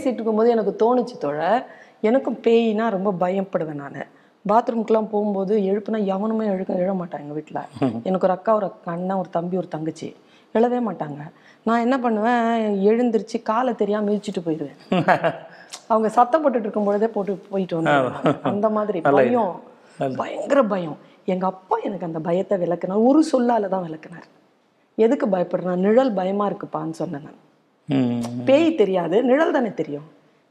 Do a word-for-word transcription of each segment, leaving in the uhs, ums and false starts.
பேசிகிட்டு இருக்கும்போது எனக்கு தோணுச்சு தோழ, எனக்கும் பேயினா ரொம்ப பயப்படுவேன். நான் பாத்ரூம்க்குலாம் போகும்போது எழுப்புனா எவனுமே எழுக்க எழ மாட்டாங்க எங்கள் வீட்டில். எனக்கு ஒரு அக்கா, ஒரு அண்ணா, ஒரு தம்பி, ஒரு தங்கச்சி, எழவே மாட்டாங்க. நான் என்ன பண்ணுவேன், எழுந்திரிச்சு காலை தெரியாமல் மிதிச்சுட்டு போயிடுவேன். அவங்க சத்தம் போட்டுட்டு இருக்கும் பொழுதே போட்டு போயிட்டு வந்தாங்க. அந்த மாதிரி பயம், பயங்கர பயம். எங்கள் அப்பா எனக்கு அந்த பயத்தை விளக்குனார், ஒரு சொல்லால் தான் விளக்குனார். எதுக்கு பயப்படுறா, நிழல் பயமாக இருக்குப்பான்னு சொன்னேன். நான் பேய் தெரியாது, நிழல் தானே தெரியும்.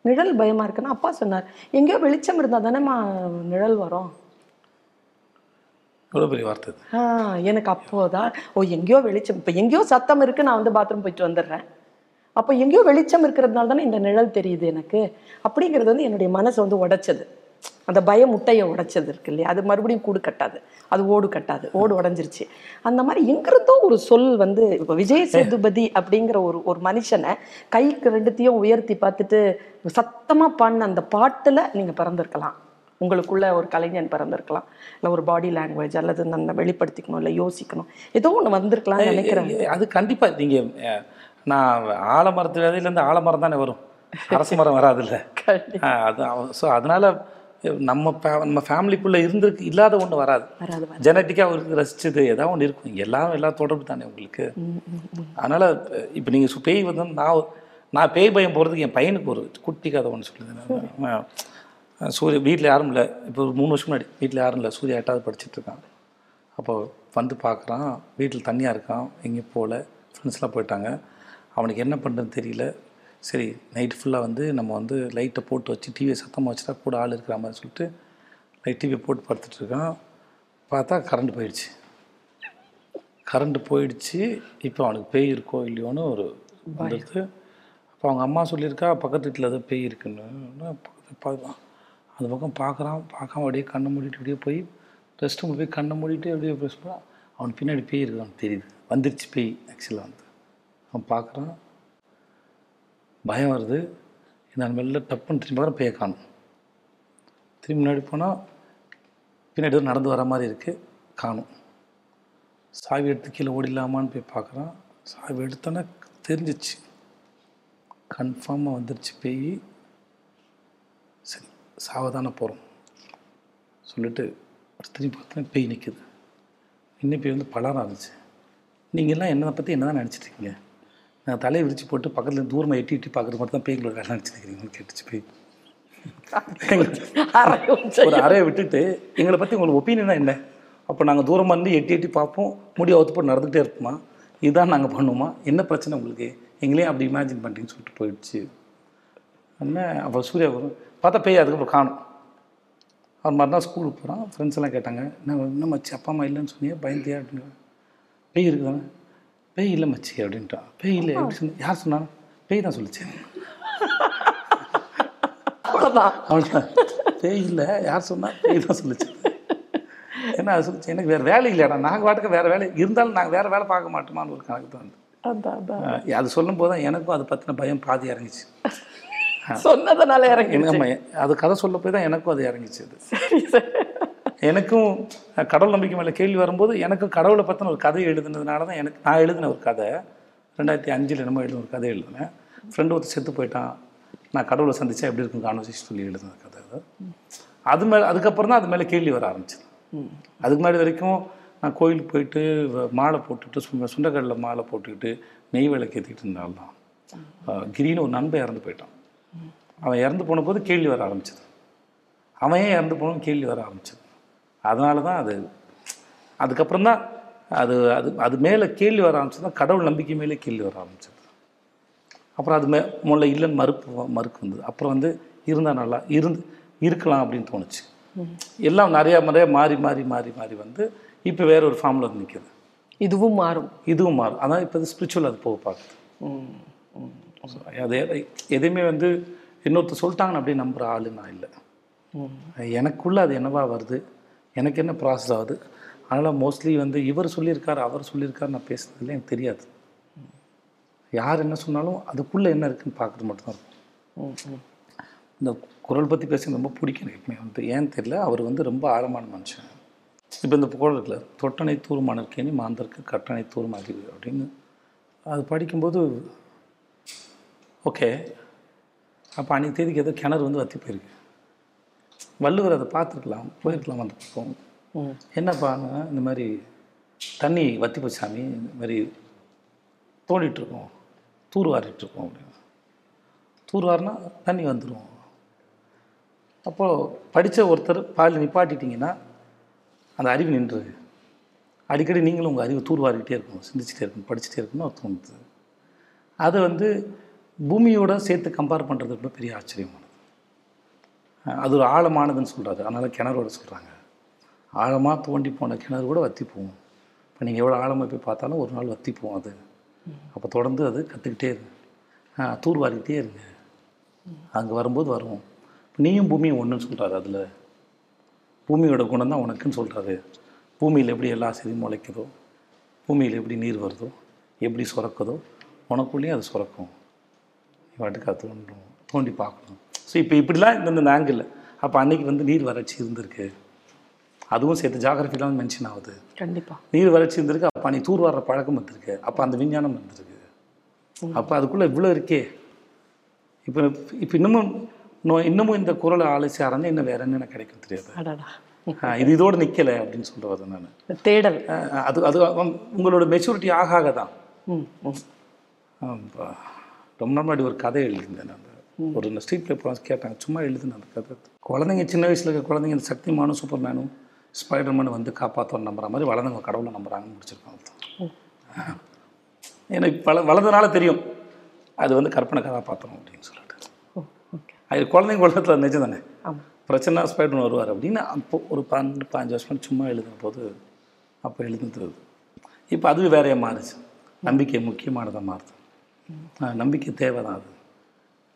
நிழல் பயமாக இருக்குன்னா அப்பா சொன்னார், எங்கேயோ வெளிச்சம் இருந்தால் தானேம்மா நிழல் வரும். எவ்வளோ பெரிய வார்த்தை. ஆ எனக்கு அப்போதான் ஓ எங்கேயோ வெளிச்சம், இப்போ எங்கேயோ சத்தம் இருக்குது, நான் வந்து பாத்ரூம் போயிட்டு வந்துடுறேன், அப்போ எங்கேயோ வெளிச்சம் இருக்கிறதுனால தானே இந்த நிழல் தெரியுது எனக்கு அப்படிங்கிறது வந்து என்னுடைய மனசை வந்து உடைச்சது. அந்த பய முட்டையை உடைச்சது இருக்கு இல்லையா, அது மறுபடியும் கூடு கட்டாது, அது ஓடு கட்டாது, ஓடு உடைஞ்சிருச்சு. அந்த மாதிரி எங்கிறதோ ஒரு சொல் வந்து, இப்போ விஜய் சேதுபதி அப்படிங்கிற ஒரு ஒரு மனுஷனை கைக்கு ரெண்டுத்தையும் உயர்த்தி பார்த்துட்டு சத்தமாக பாடின அந்த பாட்டில் நீங்கள் பிறந்திருக்கலாம். உங்களுக்குள்ள ஒரு கலைஞன் பிறந்திருக்கலாம், இல்லை ஒரு பாடி லாங்குவேஜ் அல்லது அந்த வெளிப்படுத்திக்கணும், இல்லை யோசிக்கணும், ஏதோ ஒன்று வந்திருக்கலாம் நினைக்கிறேன். அது கண்டிப்பாக நீங்கள், நான் ஆலமரத்து விதையிலேருந்து ஆலமரம் தானே வரும், அரசு மரம் வராது இல்லை. அது ஸோ அதனால் நம்ம நம்ம ஃபேமிலிக்குள்ளே இருந்திருக்கு, இல்லாத ஒன்று வராது. ஜெனட்டிக்காக அவருக்கு ரசிச்சது ஏதாவது ஒன்று இருக்கும். எல்லாம் எல்லா தொடர்பு தானே உங்களுக்கு. அதனால் இப்போ நீங்கள் பேய் வந்து, நான் நான் பேய் பயம் போகிறதுக்கு என் பையனுக்கு ஒரு குட்டி கதை ஒன்று சொல்லுது. சூரிய வீட்டில் யாரும் இல்லை, இப்போ ஒரு மூணு வருஷம் முன்னாடி வீட்டில் யாரும் இல்லை, சூரிய எட்டாவது படிச்சுட்டு இருக்காங்க. அப்போ வந்து பார்க்குறான், வீட்டில் தனியாக இருக்கான், எங்கேயும் போகல, ஃப்ரெண்ட்ஸ்லாம் போயிட்டாங்க. அவனுக்கு என்ன பண்ணுறதுன்னு தெரியல. சரி நைட்டு ஃபுல்லாக வந்து நம்ம வந்து லைட்டை போட்டு வச்சு டிவியை சத்தமாக வச்சுட்டா கூட ஆள் இருக்கிற மாதிரி சொல்லிட்டு லைட் டிவியை போட்டு படுத்துட்ருக்கான். பார்த்தா கரண்ட் போயிடுச்சு. கரண்ட்டு போயிடுச்சு. இப்போ அவனுக்கு பேய் இருக்கோ இல்லையோன்னு ஒரு வந்துடுது. அப்போ அவங்க அம்மா சொல்லியிருக்கா பக்கத்து வீட்டில் எதுவும் பேய் இருக்குன்னு. பார்க்கலாம் அந்த பக்கம் பார்க்குறான். பார்க்காம அப்படியே கண்ணை மூடிட்டு அப்படியே போய் ரெஸ்ட் ரூமில் போய் கண்ணை மூடிட்டு அப்படியே ப்ரெஸ் பண்ணான். அவனுக்கு பின்னாடி பேய் இருக்கு, அவனுக்கு தெரியுது, வந்துருச்சு பேய். ஆக்சுவலாக வந்து அவன் பார்க்குறான், பயம் வருது. நான் மெல்ல டப்புன்னு திரும்பி பார்க்குறேன், பேயை காணும். திரும்பி முன்னாடி போனால் பின்னாடி தான் நடந்து வர மாதிரி இருக்குது, காணும். சாவி எடுத்து கீழே ஓடிடலாமான்னு போய் பார்க்குறான். சாவி எடுத்தோன்னா தெரிஞ்சிச்சு, கன்ஃபார்மாக வந்துருச்சு பேய். சரி சாவதானே போகிறோம் சொல்லிட்டு திரும்பி பார்த்தோன்னா பேய் நிற்குது. இன்னும் பேய் வந்து பலராக இருந்துச்சு. நீங்கள்லாம் என்னை பற்றி என்ன தான் நினச்சிட்ருக்கீங்க, நான் தலையை விரிச்சு போட்டு பக்கத்தில் தூரமாக எட்டி எட்டி பார்க்குறது மட்டும் தான் பேய்களோட வேலை நினச்சிருக்கிறீங்கன்னு கேட்டுச்சு பேய். ஒரு அறையை விட்டுட்டு எங்களை பற்றி உங்களுக்கு ஒப்பீனியனா என்ன, அப்போ நாங்கள் தூரமாக இருந்து எட்டி எட்டி பார்ப்போம், முடிய ஒத்து போட்டு நடந்துகிட்டே இருப்போமா, இதுதான் நாங்கள் பண்ணுவோமா, என்ன பிரச்சனை உங்களுக்கு, எங்களே அப்படி இமேஜின் பண்ணுறீங்கன்னு சொல்லிட்டு போயிடுச்சு. என்ன அப்போ சூர்யா வரும் பார்த்தா பேய் அதுக்கப்புறம் காணும். அவர் மறுநாள் ஸ்கூலுக்கு போகிறான். ஃப்ரெண்ட்ஸ் எல்லாம் கேட்டாங்க, நான் என்ன மச்சி அப்பா அம்மா இல்லைன்னு சொன்னீங்க, பயந்தியா அப்படின்னு. பேய் இருக்குதானே, பேய் இல்லை மச்சி அப்படின்ட்டான். பேய் இல்லை எப்படி சொன்ன, யார் சொன்னாங்க, பேய் தான் சொல்லிச்சு. பேய் இல்லை யார் சொன்னா, பேய் தான் சொல்லிச்சு. ஏன்னா அது சொல்லிச்சு, எனக்கு வேறு வேலை இல்லையாடா, நாங்கள் வாட்டுக்க வேறு வேலை இருந்தாலும் நாங்கள் வேறு வேலை பார்க்க மாட்டோமான்னு ஒரு கணக்கு தான் வந்து. அது சொல்லும் போது தான் எனக்கும் அதை பற்றின பயம் பாதி இறங்கிச்சு. சொன்னதுனால இறங்கி அது கதை சொல்ல போய் தான் எனக்கும் அது இறங்கிச்சு. எனக்கும் கடவுள் நம்பிக்கை மேலே கேள்வி வரும்போது எனக்கும் கடவுளை பற்றின ஒரு கதை எழுதுனதுனால தான் எனக்கு, நான் எழுதின ஒரு கதை ரெண்டாயிரத்தி அஞ்சில் என்னமோ எழுதின ஒரு கதை எழுதினேன். ஃப்ரெண்டு ஒருத்தர் செத்து போயிட்டான், நான் கடவுளை சந்தித்தா எப்படி இருக்கும் கான்வர்சேஷன் சொல்லி எழுதின கதை அது. அது மேலே அதுக்கப்புறம் தான் அது மேலே கேள்வி வர ஆரம்பிச்சது. அதுக்கு முன்னாடி வரைக்கும் நான் கோயிலுக்கு போயிட்டு மாலை போட்டுட்டு சுண்ட சுண்டக்கடலில் மாலை போட்டுக்கிட்டு நெய் விளக்கு ஏற்றிக்கிட்டு இருந்தால்தான். கிரின்னு ஒரு நண்பன் இறந்து போயிட்டான். அவன் இறந்து போன போது கேள்வி வர ஆரம்பிச்சது, அவன் ஏன் இறந்து போனோன்னு கேள்வி வர ஆரம்பிச்சது. அதனால தான் அது அதுக்கப்புறம் தான் அது அது அது மேலே கேள்வி வர ஆரம்பிச்சதுன்னா கடவுள் நம்பிக்கை மேலே கேள்வி வர ஆரம்பிச்சது. அப்புறம் அது மே முல்லை இல்லைன்னு மறுப்பு மறுக்கு வந்தது. அப்புறம் வந்து இருந்தால் நல்லா இருந்து இருக்கலாம் அப்படின்னு தோணுச்சு. எல்லாம் நிறையா நிறையா மாறி மாறி மாறி மாறி வந்து இப்போ வேற ஒரு ஃபார்மில் வந்து நிற்கிது. இதுவும் மாறும், இதுவும் மாறும். அதான் இப்போ இது ஸ்பிரிச்சுவல் அது போக பார்க்குது. அது எதையுமே வந்து இன்னொருத்தர் சொல்லிட்டாங்கன்னு அப்படியே நம்புகிற ஆளு நான் இல்லை. எனக்குள்ளே அது என்னவா வருது, எனக்கு என்ன ப்ராசஸ் ஆகுது. அதனால் மோஸ்ட்லி வந்து இவர் சொல்லியிருக்கார் அவர் சொல்லியிருக்கார் நான் பேசுனதில்லை, எனக்கு தெரியாது. யார் என்ன சொன்னாலும் அதுக்குள்ளே என்ன இருக்குன்னு பார்க்குறது மட்டும்தான் இருக்கும். இந்த குரல் பற்றி பேச ரொம்ப பிடிக்கும் எனக்கு எப்பவுமே வந்து. ஏன்னு தெரியல, அவர் வந்து ரொம்ப ஆழமான மனுஷன். இப்போ இந்த குரல் இருக்குல்ல, தொட்டனை தூர்மான இருக்கேன்னு மாந்தருக்கு கட்டணை தூர்மாதி அப்படின்னு, அது படிக்கும்போது ஓகே அப்போ அன்றைக்கி தேதிக்கு ஏதோ கிணறு வந்து வற்றி போயிருக்கு. வள்ளுவர் அதை பார்த்துருக்கலாம், போயிருக்கலாம் அந்த பக்கம். என்னப்பான்னு இந்த மாதிரி தண்ணி வற்றி போய் சாமி, இந்த மாதிரி தோண்டிகிட்ருக்கோம், தூர்வாரிட்டுருக்கோம் அப்படின்னு. தூர்வாரினா தண்ணி வந்துடும். அப்போது படித்த ஒருத்தர் பால் நிப்பாட்டிட்டிங்கன்னா அந்த அறிவு நின்றுருக்கு. அடிக்கடி நீங்களும் உங்கள் அறிவு தூர்வாரிக்கிட்டே இருக்கணும், சிந்திச்சுட்டே இருக்கணும், படிச்சுட்டே இருக்கணும்னு அவர் தோணுது. அதை வந்து பூமியோடு சேர்த்து கம்பேர் பண்ணுறது கூட பெரிய ஆச்சரியமானது. அது ஒரு ஆழமானதுன்னு சொல்கிறாரு, அதனால் கிணறோடு சொல்கிறாங்க. ஆழமாக தோண்டி போன கிணறு கூட வற்றி போகும். இப்போ நீங்கள் எவ்வளோ ஆழமாக போய் பார்த்தாலும் ஒரு நாள் வற்றி போகும் அது. அப்போ தொடர்ந்து அது கற்றுக்கிட்டே இருங்க, தூர்வாரிக்கிட்டே இருங்க, அங்கே வரும்போது வருவோம். இப்போ நீயும் பூமியும் ஒன்றுன்னு சொல்கிறாரு. அதில் பூமியோட குணம் தான் உனக்குன்னு சொல்கிறாரு. பூமியில் எப்படி எல்லா செடியும் முளைக்குதோ, பூமியில் எப்படி நீர் வருதோ, எப்படி சுரக்குதோ, உனக்குள்ளேயும் அது சுரக்கும். வாட்டுக்கு அது தோன்றும், தோண்டி பார்க்கணும். ஸோ இப்போ இப்படிலாம் இந்தந்த ஆங்கிள். அப்போ அன்றைக்கி வந்து நீர் வறட்சி இருந்திருக்கு, அதுவும் சேர்த்து ஜாகிரபிலாம் மென்ஷன் ஆகுது. கண்டிப்பாக நீர் வறட்சி இருந்திருக்கு. அப்போ அன்றைக்கி தூர் வர்ற பழக்கம் வந்திருக்கு. அப்போ அந்த விஞ்ஞானம் இருந்திருக்கு. அப்போ அதுக்குள்ளே இவ்வளோ இருக்கே. இப்போ இப்போ இன்னமும் இன்னமும் இந்த குரலை ஆலோசி ஆரம்பிச்சு இன்னும் வேற என்னென்ன கிடைக்கும் தெரியாது. இது இதோடு நிற்கலை அப்படின்னு சொல்லுறது நான் தேடல். அது அது உங்களோட மெச்சூரிட்டி ஆக ஆக தான். ரொம்ப நாள் முன்னாடி ஒரு கதை எழுதியிருந்தேன் நான். ஒரு ஸ்ட்ரீட்ல போகிறோம், கேட்டாங்க, சும்மா எழுதுனேன் அந்த கதை. குழந்தைங்க சின்ன வயசில் இருக்க குழந்தைங்க இந்த சக்திமானும் சூப்பர்மேனும் ஸ்பைடர்மேனும் வந்து காப்பாற்றோன்னு நம்புகிற மாதிரி வளர்ந்தவங்க கடவுளை நம்புகிறாங்கன்னு முடிச்சிருக்காங்க. ஏன்னா இப்போ வள வளர்ந்தனால தெரியும் அது வந்து கற்பனை கதாபாத்திரம் அப்படின்னு சொல்லிட்டு. அது குழந்தைங்க உலகத்தில் நிஜம் தானே பிரச்சனை. ஸ்பைடர்மேன் வருவார் அப்படின்னு அப்போது ஒரு பன்னெண்டு பாஞ்சு வருஷம் சும்மா எழுதுன போது அப்போ எழுதுனது. இப்போ அது வேறையே மாறுச்சு. நம்பிக்கை முக்கியமானதாக மாறுது. நம்பிக்கை தேவை தான். அது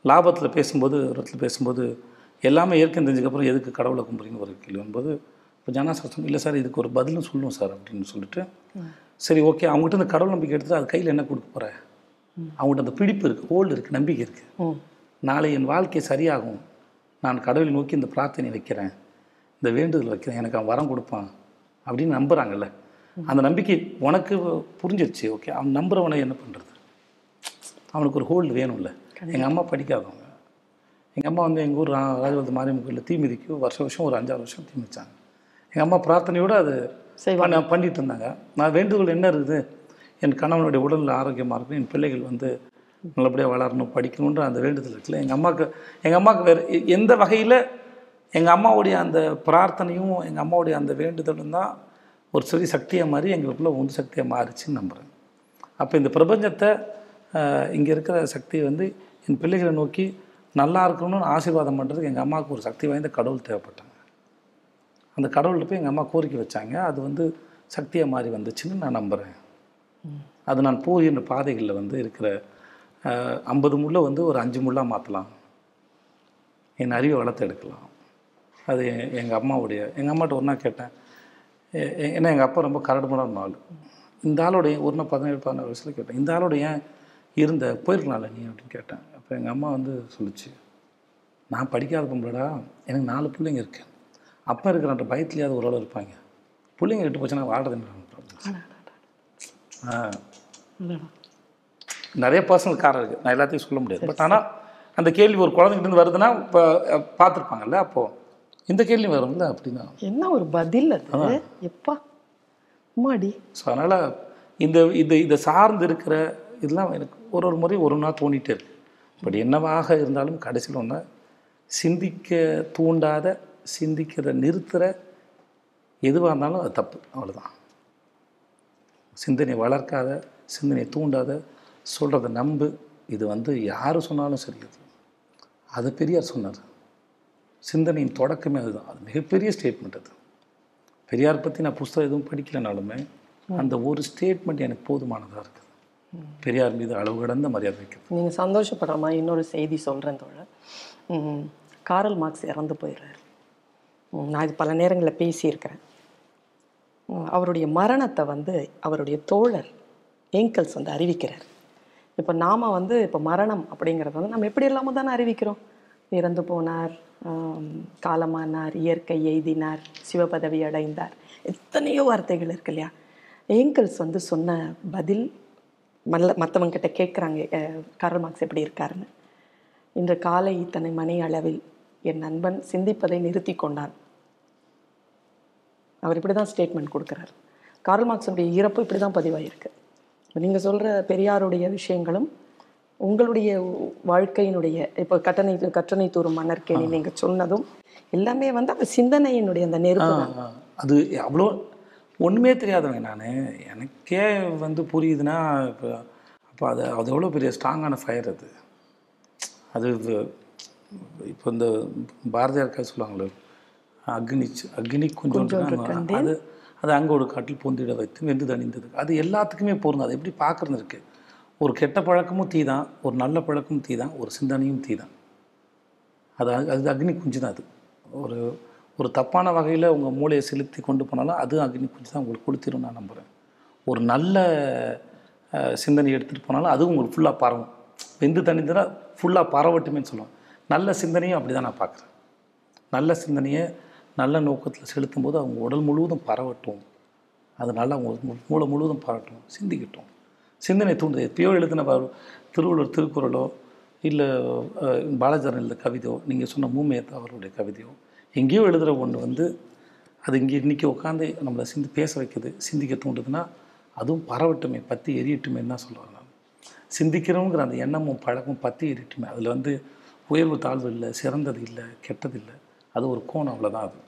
லாபத்தில் பேசும்போது, ஒரு இடத்துல பேசும்போது எல்லாமே ஏற்கனவே தெரிஞ்சதுக்கப்புறம் எதுக்கு கடவுளை கும்பிடுங்க ஒரு கேள்வின்போது இப்போ ஜனாசாஸ்திரம் இல்லை சார், இதுக்கு ஒரு பதிலும் சொல்லுவோம் சார் அப்படின்னு சொல்லிட்டு சரி ஓகே. அவங்ககிட்ட இந்த கடவுள் நம்பிக்கை எடுத்துகிட்டு அது கையில் என்ன கொடுக்க போகிற? அவங்ககிட்ட அந்த பிடிப்பு இருக்குது, ஹோல்டு இருக்குது, நம்பிக்கை இருக்குது. நாளை என் வாழ்க்கை சரியாகும், நான் கடவுளை நோக்கி இந்த பிரார்த்தனை வைக்கிறேன், இந்த வேண்டுதல் வைக்கிறேன், எனக்கு அவன் வரம் கொடுப்பான் அப்படின்னு நம்புகிறாங்கல்ல. அந்த நம்பிக்கை உனக்கு புரிஞ்சிருச்சு. ஓகே, அவன் நம்புகிறவனை என்ன பண்ணுறது? அவனுக்கு ஒரு ஹோல்டு வேணும்ல. எங்கள் அம்மா படிக்காதவங்க. எங்கள் அம்மா வந்து எங்கள் ஊர் ராஜபுரத்து மாரியம்மன் கோயிலில் தீ மிதிக்கும் வருஷம் வருஷம் ஒரு அஞ்சாறு வருஷம் தீ மிதித்தாங்க. எங்கள் அம்மா பிரார்த்தனையோடு அது பண்ணிகிட்டு இருந்தாங்க. நான் வேண்டுகோள் என்ன இருக்குது? என் கணவனுடைய உடலில் ஆரோக்கியமாக இருக்கணும், என் பிள்ளைகள் வந்து நல்லபடியாக வளரணும், படிக்கணுன்ற அந்த வேண்டுதல் இருக்குல்ல. எங்கள் அம்மாவுக்கு எங்கள் அம்மாவுக்கு வேறு எந்த வகையில் எங்கள் அம்மாவுடைய அந்த பிரார்த்தனையும் எங்கள் அம்மாவுடைய அந்த வேண்டுதலும் தான் ஒரு சிறிய சக்தியாக மாறி எங்களுக்குள்ளே ஒன்று சக்தியாக மாறிச்சின்னு நம்புகிறேன். அப்போ இந்த பிரபஞ்சத்தை, இங்கே இருக்கிற சக்தியை வந்து என் பிள்ளைகளை நோக்கி நல்லா இருக்கணும்னு ஆசீர்வாதம் பண்ணுறதுக்கு எங்கள் அம்மாவுக்கு ஒரு சக்தி வாய்ந்த கடவுள் தேவைப்பட்டாங்க. அந்த கடவுள்கிட்ட போய் எங்கள் அம்மா கோரிக்கை வச்சாங்க. அது வந்து சக்தியாக மாறி வந்துச்சுன்னு நான் நம்புகிறேன். அது நான் போகின்ற பாதைகளில் வந்து இருக்கிற ஐம்பது முள்ளை வந்து ஒரு அஞ்சு முள்ளாக மாற்றலாம், என் அறிவை வளர்த்து எடுக்கலாம். அது எங்கள் அம்மாவுடைய எங்கள் அம்மாட்ட ஒரு நாள் கேட்டேன். ஏன்னா எங்கள் அப்பா ரொம்ப கரடுமுரடான ஆள். இந்த ஆளுடைய ஒரு நாள் பதினேழு பதினாறு வயசில் கேட்டேன், இந்த ஆளுடைய இருந்த போயிருக்கலாம்ல நீ அப்படின்னு கேட்டேன். அப்போ எங்கள் அம்மா வந்து சொல்லிச்சு, நான் படிக்காத பொம்பளடா, எனக்கு நாலு பிள்ளைங்க இருக்கேன், அப்பா இருக்கிறான்ற பயத்துலையாவது ஓரளவு இருப்பாங்க, பிள்ளைங்க கிட்ட போச்சுன்னா வாழ்றதுன்னு. நிறைய பர்சனல் காரணம் இருக்குது, நான் எல்லாத்தையும் சொல்ல முடியாது. பட் ஆனால் அந்த கேள்வி ஒரு குழந்தைகிட்டேருந்து வருதுன்னா இப்போ பார்த்துருப்பாங்கல்ல. அப்போது இந்த கேள்வி வரும்ல அப்படின்னா என்ன ஒரு பதில் அது எப்பா மாடி. ஸோ அதனால் இந்த இது இதை சார்ந்து இருக்கிற இதெல்லாம் எனக்கு ஒரு ஒரு முறை ஒரு நாள் தோண்டிகிட்டே இருக்குது. பட் என்னவாக இருந்தாலும் கடைசியில் ஒன்று சிந்திக்க தூண்டாத, சிந்திக்கிற நிறுத்துகிற எதுவாக இருந்தாலும் அது தப்பு, அவ்வளோதான். சிந்தனை வளர்க்காத, சிந்தனை தூண்டாத, சொல்கிறத நம்பு. இது வந்து யார் சொன்னாலும் சரி, அது அது பெரியார் சொன்னார். சிந்தனையின் தொடக்கமே அதுதான். அது மிகப்பெரிய ஸ்டேட்மெண்ட். அது பெரியார் பற்றி நான் புஸ்தகம் எதுவும் படிக்கலைனாலுமே அந்த ஒரு ஸ்டேட்மெண்ட் எனக்கு போதுமானதாக இருக்குது. பெரியார் மீது அளவு கடந்த மரியாதை வைக்க. நீங்கள் சந்தோஷப்படுற மாதிரி இன்னொரு செய்தி சொல்கிறேன் தோழர். காரல் மார்க்ஸ் இறந்து போயிடுறாரு. நான் இது பல நேரங்களில் பேசியிருக்கிறேன். அவருடைய மரணத்தை வந்து அவருடைய தோழர் ஏங்கல்ஸ் வந்து அறிவிக்கிறார். இப்போ நாம் வந்து இப்போ மரணம் அப்படிங்கிறது வந்து நம்ம எப்படி இல்லாமல் தானே அறிவிக்கிறோம். இறந்து போனார், காலமானார், இயற்கை எய்தினார், சிவபதவி அடைந்தார், எத்தனையோ வார்த்தைகள் இருக்கு இல்லையா. ஏங்கல்ஸ் வந்து சொன்ன பதில் மல்ல மற்றவங்கிட்ட கேட்குறாங்க காரல் மார்க்ஸ் எப்படி இருக்காருன்னு. இன்று காலை தன்னை மனை அளவில் என் நண்பன் சிந்திப்பதை நிறுத்தி கொண்டான். அவர் இப்படி தான் ஸ்டேட்மெண்ட் கொடுக்குறார். கார்ல் மார்க்ஸுடைய இறப்பு இப்படி தான் பதிவாயிருக்கு. இப்போ நீங்கள் சொல்கிற பெரியாருடைய விஷயங்களும் உங்களுடைய வாழ்க்கையினுடைய இப்போ கட்டணை கட்டணை தூரும் மணற்கேணி நீங்கள் சொன்னதும் எல்லாமே வந்து அந்த சிந்தனையினுடைய அந்த நெருக்கம் அது அவ்வளோ ஒன்றுமே தெரியாதவங்க. நான் எனக்கே வந்து புரியுதுன்னா இப்போ அப்போ அது அது எவ்வளோ பெரிய ஸ்ட்ராங்கான ஃபயர் அது. அது இப்போ இந்த பாரதியார்க்கா சொல்லுவாங்களே அக்னி அக்னி கொஞ்சம் அது அது அங்கே ஒரு காட்டில் பூந்திட வைத்து வெந்து தணிந்தது. அது எல்லாத்துக்குமே பொருந்தும். அது எப்படி பார்க்குறது இருக்குது. ஒரு கெட்ட பழக்கமும் தீ தான், ஒரு நல்ல பழக்கமும் தீ தான், ஒரு சிந்தனையும் தீ தான். அது அது அக்னி குஞ்சு தான். அது ஒரு ஒரு தப்பான வகையில் உங்கள் மூளையை செலுத்தி கொண்டு போனாலும் அது அக்னி குஞ்சு தான் உங்களுக்கு கொடுத்துரும் நான் நம்புகிறேன். ஒரு நல்ல சிந்தனை எடுத்துகிட்டு போனாலும் அதுவும் உங்களுக்கு ஃபுல்லாக பரவும். வெந்து தனிந்தனா ஃபுல்லாக பரவட்டுமேன்னு சொல்லுவோம். நல்ல சிந்தனையும் அப்படி தான் நான் பார்க்குறேன். நல்ல சிந்தனையை நல்ல நோக்கத்தில் செலுத்தும் போது அவங்க உடல் முழுவதும் பரவட்டும், அது நல்லா அவங்க மூளை முழுவதும் பரவட்டும், சிந்திக்கட்டும், சிந்தனை தூண்டுது. எப்பயோ எழுதின திருவள்ளுவர் திருக்குறளோ இல்லை பாலாஜாரன் எழுத கவிதையோ நீங்கள் சொன்ன மூமேத்தா அவருடைய கவிதையோ எங்கேயோ எழுதுகிற ஒன்று வந்து அது இங்கே இன்றைக்கி உட்காந்து நம்மளை சிந்தி பேச வைக்கிது, சிந்திக்க தூண்டுதுன்னா அதுவும் பரவட்டுமே, பற்றி எரியட்டுமேன்னு தான் சொல்லுவாங்க. நான் சிந்திக்கிறோங்கிற அந்த எண்ணமும் பழக்கம் பற்றி எரியட்டுமே. அதில் வந்து உயர்வு தாழ்வு இல்லை, சிறந்தது இல்லை, கெட்டது இல்லை. அது ஒரு கோணம், அவ்வளோதான். அது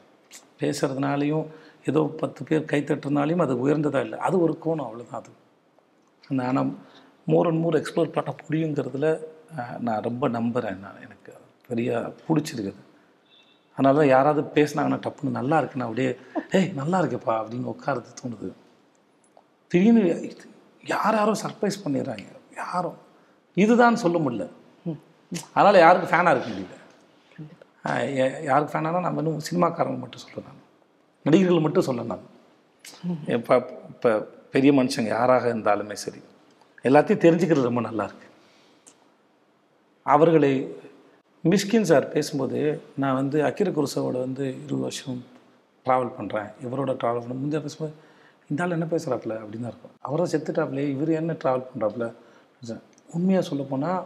பேசுகிறதுனாலையும் ஏதோ பத்து பேர் கைத்தட்டுறதுனாலையும் அது உயர்ந்ததாக இல்லை, அது ஒரு கோணம், அவ்வளோதான். அது ஆனால் மோர் அண்ட் மோர் எக்ஸ்ப்ளோர் பண்ண முடியுங்கிறதுல நான் ரொம்ப நம்புகிறேன். நான் எனக்கு பெரிய பிடிச்சிருக்குது. அதனால தான் யாராவது பேசினாங்கன்னா டப்புன்னு நல்லா இருக்குண்ணா அப்படியே ஏய் நல்லா இருக்குப்பா அப்படின்னு உட்காரது தோணுது. திடீர்னு யார் யாரும் சர்ப்ரைஸ் பண்ணிடுறாங்க. யாரும் இதுதான் சொல்ல முடியல. அதனால் யாருக்கு ஃபேனாக இருக்க முடியல. யாருக்கு ஃபேனானா நம்ம இன்னும் சினிமாக்காரங்க மட்டும் சொல்ல, நான் நடிகர்கள் மட்டும் சொல்ல, நான் இப்போ இப்போ பெரிய மனுஷங்க யாராக இருந்தாலுமே சரி எல்லாத்தையும் தெரிஞ்சுக்கிறது ரொம்ப நல்லாயிருக்கு. அவர்களை மிஷ்கின் சார் பேசும்போது நான் வந்து அக்கிர குருசாவோட வந்து இருபது வருஷம் ட்ராவல் பண்ணுறேன், இவரோட ட்ராவல் பண்ண முந்தைய பேசும்போது இந்த ஆள் என்ன பேசுகிறாப்புல அப்படின்னு தான் இருக்கும். அவரை செத்துட்டாப்புலே இவர் என்ன ட்ராவல் பண்ணுறாப்புல. உண்மையாக சொல்லப்போனால்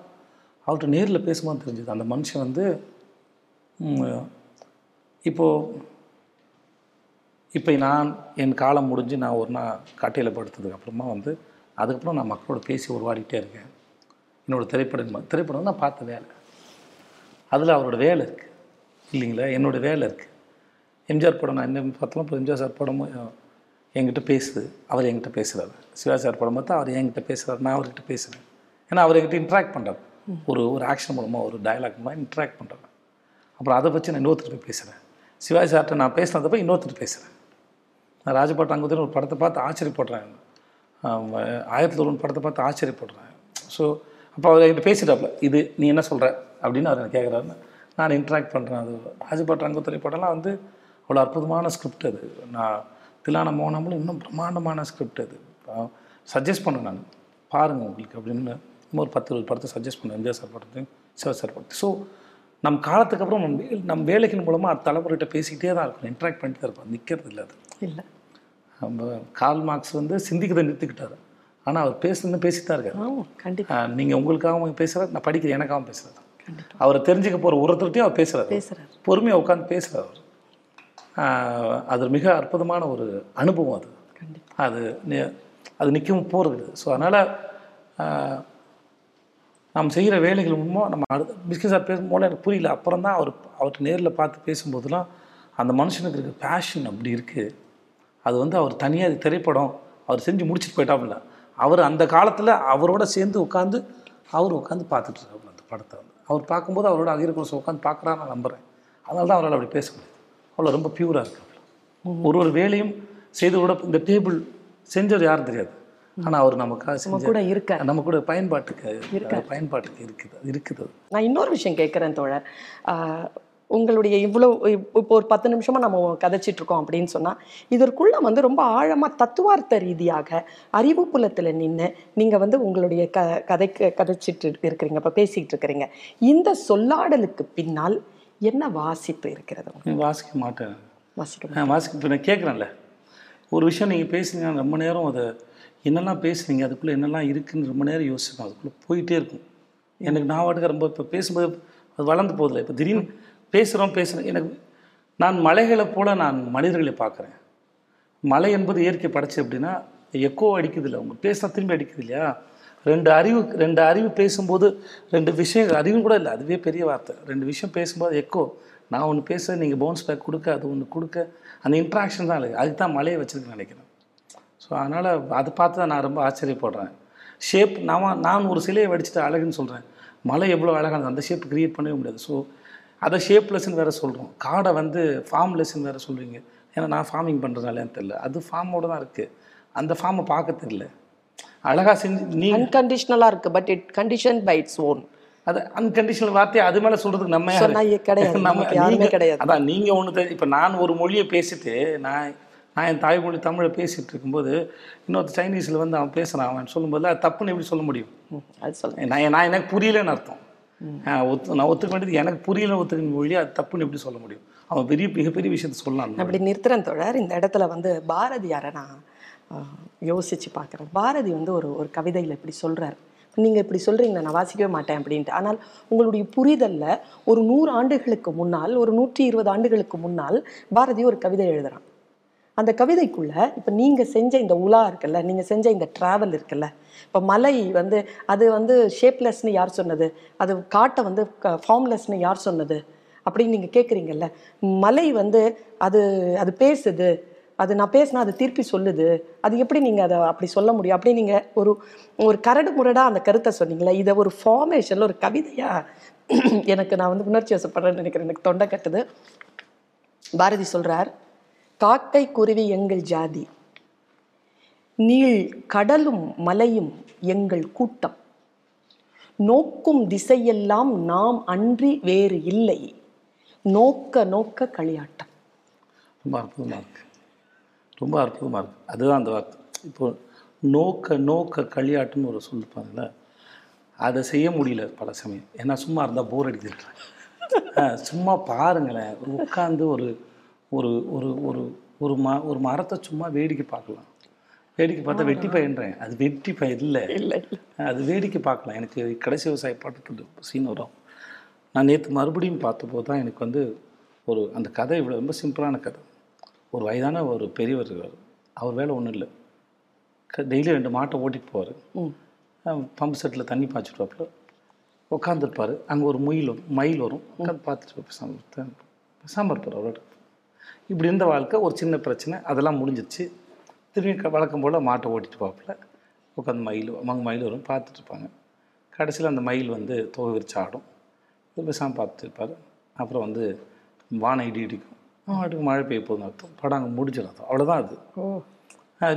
அவர்கிட்ட நேரில் பேசும்போது தெரிஞ்சுது அந்த மனுஷன் வந்து இப்போது இப்போ நான் என் காலம் முடிஞ்சு நான் ஒரு நாள் காட்டையில் படுத்ததுக்கு அப்புறமா வந்து அதுக்கப்புறம் நான் மக்களோட பேசி உருவாடிக்கிட்டே இருக்கேன். என்னோடய திரைப்படம் திரைப்படம் நான் பார்த்த வேலை, அதில் அவரோட வேலை இருக்குது இல்லைங்களா, என்னோடய வேலை இருக்குது. எம்ஜிஆர் படம் நான் என்ன பார்த்தாலும் இப்போ எம்ஜிஆர் சார் படம் என்கிட்ட பேசுது, அவர் என்கிட்ட பேசுகிறாரு. சிவாஜி சார் படம் பார்த்தா அவர் என்கிட்ட பேசுகிறார், நான் அவர்கிட்ட பேசுகிறேன். ஏன்னா அவர் என்கிட்ட இன்ட்ராக்ட் பண்ணுறாரு, ஒரு ஒரு ஆக்ஷன் மூலமாக ஒரு டயலாக் மூலமாக இன்ட்ராக்ட் பண்ணுறாங்க. அப்புறம் அதை பற்றி நான் இன்னொருத்தர் பேசுகிறேன். சிவாஜி சார்கிட்ட நான் பேசினதப்போ இன்னொருத்தர் பேசுகிறேன். நான் ராஜபாட்டாங்குதிர ஒரு படத்தை பார்த்து ஆச்சரியப்படுறேன், ஆயிரத்தி தொள்ளாயிரம் படத்தை பார்த்து ஆச்சரியப்படுறேன். ஸோ அப்போ அவர் என்கிட்ட பேசிட்டாப்புல இது நீ என்ன சொல்கிற அப்படின்னு அவர் கேட்குறாருன்னு நான் இன்ட்ராக்ட் பண்ணுறேன். அது ராஜபாட்டாங்குதிரை படம்லாம் வந்து அவ்வளோ அற்புதமான ஸ்கிரிப்ட். அது நான் திலான மோகனாமலும் இன்னும் பிரம்மாண்டமான ஸ்கிரிப்ட். அது சஜஸ்ட் பண்ணேன் நான் பாருங்கள் உங்களுக்கு அப்படின்னு ஒரு பத்து இருபது படத்தை சஜஸ்ட் பண்ணேன், எம்ஜிஆர் சார் படத்தையும் சிவாஜி சார் படத்தையும். ஸோ நம் காலத்துக்கு அப்புறம் நம் நம் வேலைகள் மூலமாக அந்த தலைமுறைகிட்ட பேசிக்கிட்டே தான் இருக்கும், இன்ட்ராக்ட் பண்ணிட்டு தான் இருப்போம், நிற்கிறது இல்லை. அது இல்லை. நம்ம கார்ல் மார்க்ஸ் வந்து சிந்திக்கிறதை நிறுத்திக்கிட்டாரு, ஆனால் அவர் பேசுனதுன்னு பேசி தான் இருக்காரு. கண்டிப்பாக நீங்கள் உங்களுக்காகவும் பேசுகிறார், நான் படிக்கிறேன் எனக்காகவும் பேசுகிறார். அவரை தெரிஞ்சுக்க போகிற ஒருத்தர்கிட்டையும் அவர் பேசுகிறார், பேசுகிறார், பொறுமையாக உட்காந்து பேசுகிறார். அவர் அது மிக அற்புதமான ஒரு அனுபவம். அது அது அது நிற்கவும் போகிறது. ஸோ அதனால் நாம் செய்கிற வேலைகள் மூலமாக நம்ம அடுத்த பிஸ்கட் சார் பேசும் போல எனக்கு புரியல. அப்புறம் தான் அவர் அவர்கிட்ட நேரில் பார்த்து பேசும்போதெல்லாம் அந்த மனுஷனுக்கு இருக்க பேஷன் அப்படி இருக்குது. அது வந்து அவர் தனியாக திரைப்படம் அவர் செஞ்சு முடிச்சுட்டு போயிட்டாப்புல, அவர் அந்த காலத்தில் அவரோட சேர்ந்து உட்காந்து அவர் உட்காந்து பார்த்துட்டு இருக்காப்புல அந்த படத்தை. வந்து அவர் பார்க்கும்போது அவரோட அகிர குருசை உட்காந்து பார்க்குறான்னு நான் நம்புகிறேன். அதனால தான் அவரால் அப்படி பேச முடியாது. அவ்வளோ ரொம்ப பியூராக இருக்காப்புல. ஒரு ஒரு வேலையும் செய்தவரோட இந்த டேபிள் செஞ்சது யாரும் தெரியாது, ஆனால் அவர் நமக்காக கூட இருக்க, நம்ம கூட பயன்பாட்டுக்கு இருக்க, பயன்பாட்டுக்கு இருக்குது இருக்குது. நான் இன்னொரு விஷயம் கேட்குறேன் தோழர், உங்களுடைய இவ்வளோ இப்போ ஒரு பத்து நிமிஷமாக நம்ம கதைச்சிட்ருக்கோம் அப்படின்னு சொன்னால் இதற்குள்ளே வந்து ரொம்ப ஆழமாக தத்துவார்த்த ரீதியாக அறிவு புலத்தில் நின்று நீங்கள் வந்து உங்களுடைய க கதைக்கு கதைச்சிட்டு இருக்கிறீங்க, இப்போ பேசிக்கிட்டு இருக்கிறீங்க. இந்த சொல்லாடலுக்கு பின்னால் என்ன வாசிப்பு இருக்கிறது? வாசிக்க மாட்டேன், வாசிக்க வாசிக்க இப்போ நான் கேட்குறேன்ல ஒரு விஷயம் நீங்கள் பேசுனீங்கன்னா ரொம்ப நேரம் அதை என்னெல்லாம் பேசுனீங்க, அதுக்குள்ளே என்னெல்லாம் இருக்குதுன்னு ரொம்ப நேரம் யோசிப்பேன். அதுக்குள்ளே போயிட்டே இருக்கும். எனக்கு நான் வாட்டுக்கு ரொம்ப இப்போ பேசும்போது அது வளர்ந்து போதில்லை. இப்போ திடீர்னு பேசுகிறோம் பேசுகிறேன். எனக்கு நான் மலைகளை போல் நான் மனிதர்களை பார்க்குறேன். மலை என்பது இயற்கை படைச்சு அப்படின்னா எக்கோ அடிக்குது இல்லை, அவங்க பேசினா திரும்பி அடிக்குது இல்லையா? ரெண்டு அறிவு ரெண்டு அறிவு பேசும்போது ரெண்டு விஷயம், அறிவும் கூட இல்லை, அதுவே பெரிய வார்த்தை. ரெண்டு விஷயம் பேசும்போது எக்கோ, நான் ஒன்று பேச நீங்கள் பவுன்ஸ் பேக் கொடுக்க, அது ஒன்று கொடுக்க, அந்த இன்ட்ராக்ஷன் தான் இல்லை. அதுக்கு தான் மலையை வச்சுருக்குன்னு நினைக்கிறேன். ஸோ அதனால் அதை பார்த்து தான் நான் ரொம்ப ஆச்சரியப்படுறேன். ஷேப், நான் நான் ஒரு சிலையை வடிச்சுட்டு அழகுன்னு சொல்கிறேன், மலை எவ்வளோ அழகானது, அந்த ஷேப் க்ரியேட் பண்ணவே முடியாது. ஸோ அதை ஷேப்லெஸ்ன்னு வேறு சொல்கிறோம், காடை வந்து ஃபார்ம்லெஸ்ன்னு வேறு சொல்கிறீங்க. ஏன்னா நான் ஃபார்மிங் பண்ணுறதுனாலேன்னு தெரில, அது ஃபார்மோடு தான் இருக்குது, அந்த ஃபார்மை பார்க்க தெரியல. அழகாக செஞ்சு நீ அன்கண்டிஷனலாக இருக்குது, but it condition by its own. அது அன்கண்டிஷனல் வார்த்தையை அது மேலே சொல்கிறதுக்கு நம்ம கிடையாது, நம்ம யாருமே கிடையாது. அதான் நீங்கள் ஒன்று, இப்போ நான் ஒரு மொழியை பேசிட்டு நான் நான் என் தாய்மொழி தமிழை பேசிகிட்டு இருக்கும்போது இன்னொருத்த சைனீஸில் வந்து அவன் பேசுகிறான், அவன் சொல்லும்போது அது தப்புன்னு எப்படி சொல்ல முடியும்? அது சொல்ல நான் நான் எனக்கு புரியலன்னு அர்த்தம். ஒத்து நான் ஒத்துக்க வேண்டியது எனக்கு புரியல, ஒத்துக்க மொழி அது தப்புன்னு எப்படி சொல்ல முடியும்? அவன் பெரிய மிகப்பெரிய விஷயத்த சொல்லலாம். அப்படி நிறுத்துறேன் தொடர். இந்த இடத்துல வந்து பாரதியாரை நான் யோசித்து பார்க்குறேன். பாரதி வந்து ஒரு ஒரு கவிதையில் இப்படி சொல்கிறார், நீங்கள் இப்படி சொல்கிறீங்களா நான் வாசிக்கவே மாட்டேன் அப்படின்ட்டு. ஆனால் உங்களுடைய புரிதலில் ஒரு நூறு ஆண்டுகளுக்கு முன்னால், ஒரு நூற்றி இருபது ஆண்டுகளுக்கு முன்னால் பாரதி ஒரு கவிதை எழுதுகிறான். அந்த கவிதைக்குள்ளே இப்போ நீங்கள் செஞ்ச இந்த உலா இருக்குல்ல, நீங்கள் செஞ்ச இந்த ட்ராவல் இருக்குல்ல, இப்போ மலை வந்து அது வந்து ஷேப்லெஸ்ன்னு யார் சொன்னது, அது காட்டை வந்து ஃபார்ம்லெஸ்ன்னு யார் சொன்னது அப்படின்னு நீங்கள் கேட்குறீங்கல்ல. மலை வந்து அது அது பேசுது, அது நான் பேசினா அது திருப்பி சொல்லுது, அது எப்படி நீங்கள் அதை அப்படி சொல்ல முடியும் அப்படி நீங்கள் ஒரு ஒரு கரடு முரடாக அந்த கருத்தை சொன்னீங்களே. இதை ஒரு ஃபார்மேஷனில் ஒரு கவிதையாக எனக்கு நான் வந்து உணர்ச்சி வசப்படுறேன்னு நினைக்கிறேன், எனக்கு தொண்டை கட்டுது. பாரதி சொல்கிறார், காக்கை குருவி எங்கள் ஜாதி, நீள் கடலும் மலையும் எங்கள் கூட்டம், நோக்கும் திசையெல்லாம் நாம் அன்றி வேறு இல்லை, நோக்க நோக்க களியாட்டம். ரொம்ப அற்புதமாக இருக்கு, ரொம்ப அற்புதமாக இருக்கு. அதுதான் அந்த வார்த்தை. இப்போ நோக்க நோக்க களியாட்டம்னு ஒரு சொல்லிப்பாங்கல்ல, அதை செய்ய முடியல பல சமயம். ஏன்னா சும்மா இருந்தால் போர் அடிக்கிறேன். சும்மா பாருங்களேன், உட்காந்து ஒரு ஒரு ஒரு ஒரு ஒரு ம ஒரு மரத்தை சும்மா வேடிக்கை பார்க்கலாம். வேடிக்கை பார்த்தா வெட்டி பயின்றேன், அது வெட்டி பயிர் இல்லை இல்லை, அது வேடிக்கை பார்க்கலாம். எனக்கு கடைசி விவசாய பாட்டத்தில் சீன் வரும். நான் நேற்று மறுபடியும் பார்த்தபோது தான் எனக்கு வந்து ஒரு அந்த கதை இவ்வளோ ரொம்ப சிம்பிளான கதை. ஒரு வயதான ஒரு பெரியவர், அவர் வேலை ஒன்றும் இல்லை, டெய்லி ரெண்டு மாட்டை ஓட்டிகிட்டு போவார், பம்பு செட்டில் தண்ணி பாய்ச்சிட்டு வரப்போ உட்காந்துருப்பார். அங்கே ஒரு முயில் மயில் வரும், உட்காந்து பார்த்துட்டு பேசாமல் பேசாமல் இருப்பார். அவரோட இப்படி இருந்த வாழ்க்கை, ஒரு சின்ன பிரச்சனை அதெல்லாம் முடிஞ்சிடுச்சு. திரும்பி வழக்கம் போல் மாட்டை ஓட்டிட்டு பார்ப்பல உட்காந்து மயில் அவங்க மயில் வரும் பார்த்துட்ருப்பாங்க. கடைசியில் அந்த மயில் வந்து தொகை விரிச்சு ஆடும், திரும்ப சாமி பார்த்துட்ருப்பார். அப்புறம் வந்து வானம் இடி இடிக்கும், மாட்டுக்கு மழை பெய்ய போதும் அர்த்தம், படம் அங்கே முடிஞ்சிடும். அவ்வளோதான் அது.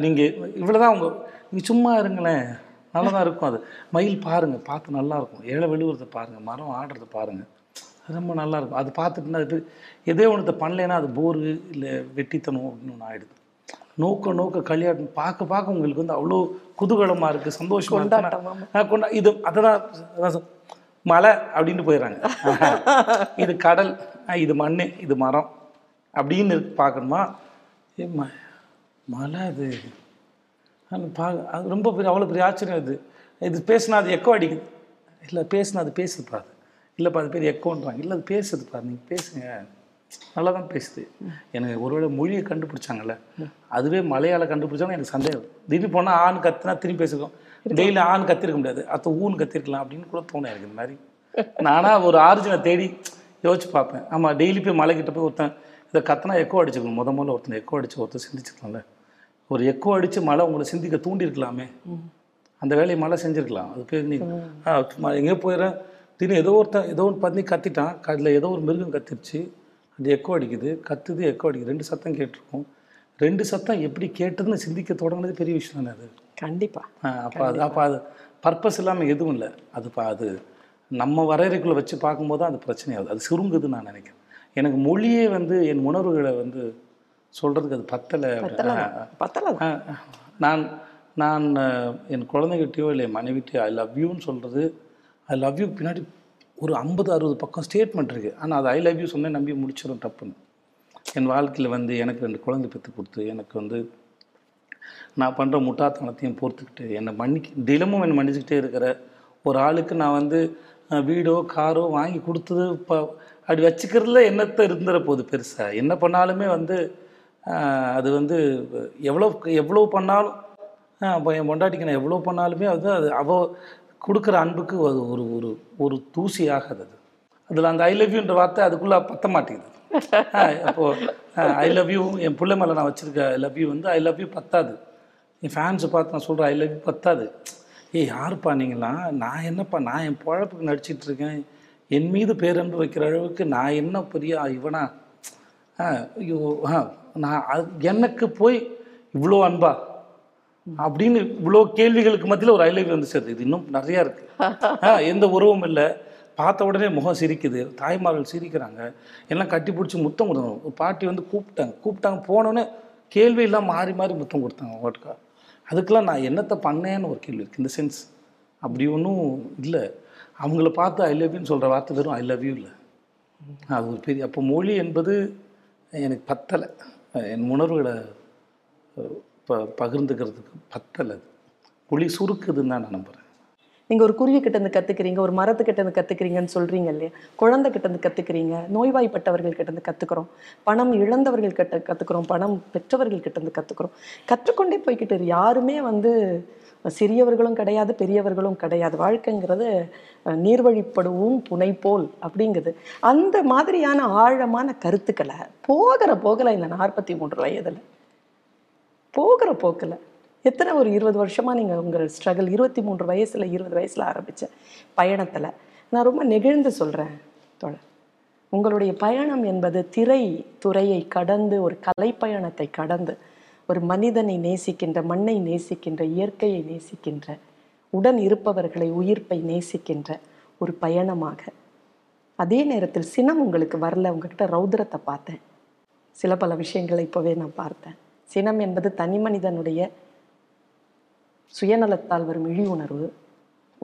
நீங்கள் இவ்வளோதான் அவங்க, நீங்கள் சும்மா இருங்களேன் நல்லா தான் இருக்கும். அது மயில் பாருங்கள், பார்த்து நல்லாயிருக்கும். ஏழை விழுவுறதை பாருங்கள், மரம் ஆடுறதை பாருங்கள், ரொம்ப நல்லாயிருக்கும். அது பார்த்துட்டுனா அது எதே ஒன்று பண்ணலைன்னா அது போரு இல்லை வெட்டித்தனும் அப்படின்னு ஒன்று ஆகிடுது. நோக்க நோக்க களியாட்டம் பார்க்க பார்க்க உங்களுக்கு வந்து அவ்வளோ குதூகலமாக இருக்குது, சந்தோஷமாக கொண்டா. இது அதான் மலை அப்படின்னு போயிடறாங்க, இது கடல், இது மண், இது மரம் அப்படின்னு பார்க்கணுமா? ஏ ம மலை அது பா அது ரொம்ப பெரிய அவ்வளோ பெரிய ஆச்சரியம். இது இது பேசுனா அது எக்கோ அடிக்குது, இல்லை பேசுனா அது பேசுது பாரு, இல்லைப்பா அது பேர் எக்கோன்றாங்க, இல்லை அது பேசுது பாரு, நீங்கள் பேசுங்க நல்லா தான் பேசுது. எனக்கு ஒருவேளை மொழியை கண்டுபிடிச்சாங்கல்ல, அதுவே மலையாள கண்டுபிடிச்சாலும் எனக்கு சந்தேகம். திடீர்னு போனால் ஆண் கத்துனா திரும்பி பேசிருக்கோம், டெய்லி ஆண் கத்திருக்க முடியாது, அத்த ஊன்னு கத்திருக்கலாம் அப்படின்னு கூட தோணும் எனக்கு. இந்த மாதிரி நானாக ஒரு ஆரிஜினை தேடி யோசிச்சு பார்ப்பேன். ஆமாம், டெய்லி போய் மலைக்கிட்ட போய் ஒருத்தன் இதை கத்தினா எக்கோ அடிச்சுக்கணும், முத முதல்ல ஒருத்தனை எக்கோ அடிச்சு ஒருத்தர் சிந்திச்சுக்கலாம்ல. ஒரு எக்கோ அடித்து மலை உங்களை சிந்திக்க தூண்டிருக்கலாமே, அந்த வேலையை மலை செஞ்சுருக்கலாம். அது பேர் நீ எங்கேயோ போயிடறேன், திடீர்னு ஏதோ ஒருத்தன் ஏதோ ஒன்று பந்தி கத்திட்டான், அதில் ஏதோ ஒரு மிருகம் கத்திருச்சு, அது எக்கோ அடிக்குது, கத்துது எக்கோ அடிக்குது, ரெண்டு சத்தம் கேட்டிருக்கோம், ரெண்டு சத்தம் எப்படி கேட்டதுன்னு சிந்திக்க தொடங்கினது பெரிய விஷயம் தானே அது. கண்டிப்பாக அப்போ அது அப்போ அது பர்பஸ் இல்லாமல் எதுவும் இல்லை. அது அது நம்ம வரையறைக்குள்ளே வச்சு பார்க்கும்போது தான் அது பிரச்சனையாகுது, அது சுருங்குதுன்னு நான் நினைக்கிறேன். எனக்கு மொழியே வந்து என் உணர்வுகளை வந்து சொல்கிறதுக்கு அது பத்தலை பத்தலை. நான் நான் என் குழந்தைகிட்டையோ இல்லை என் மனைவிட்டையோ ஐ லவ் யூன்னு சொல்கிறது, ஐ லவ் யூ பின்னாடி ஒரு ஐம்பது அறுபது பக்கம் ஸ்டேட்மெண்ட் இருக்குது. ஆனால் அது ஐ லவ் யூ சொன்னேன் நம்பி முடிச்சிடும் தப்புன்னு. என் வாழ்க்கையில் வந்து எனக்கு ரெண்டு குழந்தை பெற்று கொடுத்து, எனக்கு வந்து நான் பண்ணுற முட்டாத்தனத்தையும் பொறுத்துக்கிட்டு என்னை மன்னிக்க தினமும் என்னை மன்னிச்சுக்கிட்டே இருக்கிற ஒரு ஆளுக்கு நான் வந்து வீடோ காரோ வாங்கி கொடுத்தது இப்போ அப்படி வச்சுக்கிறதுல என்னத்தை இருந்துற போது பெருசாக என்ன பண்ணாலுமே வந்து அது வந்து எவ்வளோ எவ்வளோ பண்ணாலும் இப்போ என் பொண்டாட்டிக்கு நான் எவ்வளோ பண்ணாலுமே வந்து அது அவள் கொடுக்குற அன்புக்கு அது ஒரு ஒரு ஒரு தூசி ஆகாது. அதில் அந்த ஐ லவ் யூன்ற வார்த்தை அதுக்குள்ளே பற்ற மாட்டேங்குது. அப்போது ஐ லவ் யூ என் பிள்ளை மேலே நான் வச்சுருக்க ஐ லவ் யூ வந்து ஐ லவ் யூ பத்தாது. என் ஃபேன்ஸை பார்த்து நான் சொல்கிறேன் ஐ லவ் யூ பத்தாது. ஏய் யாருப்பா நீங்களாம், நான் என்னப்பா நான் என் பழப்புக்கு நடிச்சிட்ருக்கேன், என் மீது பேரன்பு வைக்கிற அளவுக்கு நான் என்ன பெரிய இவனா ஐயோ ஆ நான் அது எனக்கு போய் இவ்வளோ அன்பா அப்படின்னு இவ்வளோ கேள்விகளுக்கு மத்தியில் ஒரு ஐ லவ் யூ வந்து சேருது. இது இன்னும் நிறையா இருக்குது. ஆ எந்த உறவும் இல்லை, பார்த்த உடனே முகம் சிரிக்குது, தாய்மார்கள் சிரிக்கிறாங்க, எல்லாம் கட்டி பிடிச்சி முத்தம் கொடுக்கணும். ஒரு பாட்டி வந்து கூப்பிட்டாங்க கூப்பிட்டாங்க போனோன்னே கேள்வியெல்லாம் மாறி மாறி முத்தம் கொடுத்தாங்க. ஓட்டுக்கா அதுக்கெல்லாம் நான் என்னத்தை பண்ணேன்னு ஒரு கேள்வி இருக்குது. இந்த சென்ஸ் அப்படி ஒன்றும் இல்லை. அவங்கள பார்த்து ஐ லவ் யூன்னு சொல்கிற வார்த்தை வெறும் ஐ லவ் யூ இல்லை, அது ஒரு பெரிய. அப்போ மொழி என்பது எனக்கு பத்தலை, என் உணர்வுகளை ப பகிர்ந்துக்கிறதுக்கு பத்தலை, மொழி சுருக்குதுன்னு தான் நான் நம்புகிறேன். நீங்கள் ஒரு குருவிக்கிட்டேருந்து கற்றுக்கிறீங்க, ஒரு மரத்துக்கிட்டேருந்து கற்றுக்கிறீங்கன்னு சொல்கிறீங்க இல்லையா, குழந்தைகிட்டேருந்து கற்றுக்கிறீங்க, நோய்வாய்ப்பட்டவர்கள் கிட்டேருந்து கற்றுக்குறோம், பணம் இழந்தவர்கள் கிட்ட கற்றுக்குறோம், பணம் பெற்றவர்கள் கிட்டேருந்து கற்றுக்குறோம், கற்றுக்கொண்டே போய்கிட்டு யாருமே வந்து சிறியவர்களும் கிடையாது பெரியவர்களும் கிடையாது. வாழ்க்கைங்கிறது நீர்வழிப்படுவோம் புனை போல் அப்படிங்குது. அந்த மாதிரியான ஆழமான கருத்துக்களை போகிற போகலை இந்த நாற்பத்தி மூன்று வயதில் போகிற போக்கில் எத்தனை ஒரு இருபது வருஷமாக நீங்கள் உங்கள் ஸ்ட்ரகிள் இருபத்தி மூன்று வயசில் இருபது வயசில் ஆரம்பித்த பயணத்தில் நான் ரொம்ப நெகிழ்ந்து சொல்கிறேன் தோழர். உங்களுடைய பயணம் என்பது திரை துறையை கடந்து ஒரு கலைப்பயணத்தை கடந்து ஒரு மனிதனை நேசிக்கின்ற, மண்ணை நேசிக்கின்ற, இயற்கையை நேசிக்கின்ற, உடன் இருப்பவர்களை உயிர்ப்பை நேசிக்கின்ற ஒரு பயணமாக. அதே நேரத்தில் சினம் உங்களுக்கு வரல, உங்ககிட்ட ரௌத்ரத்தை பார்த்தேன், சில பல விஷயங்களை இப்போவே நான் பார்த்தேன். சினம் என்பது தனி மனிதனுடைய சுயநலத்தால் வரும் இழி உணர்வு,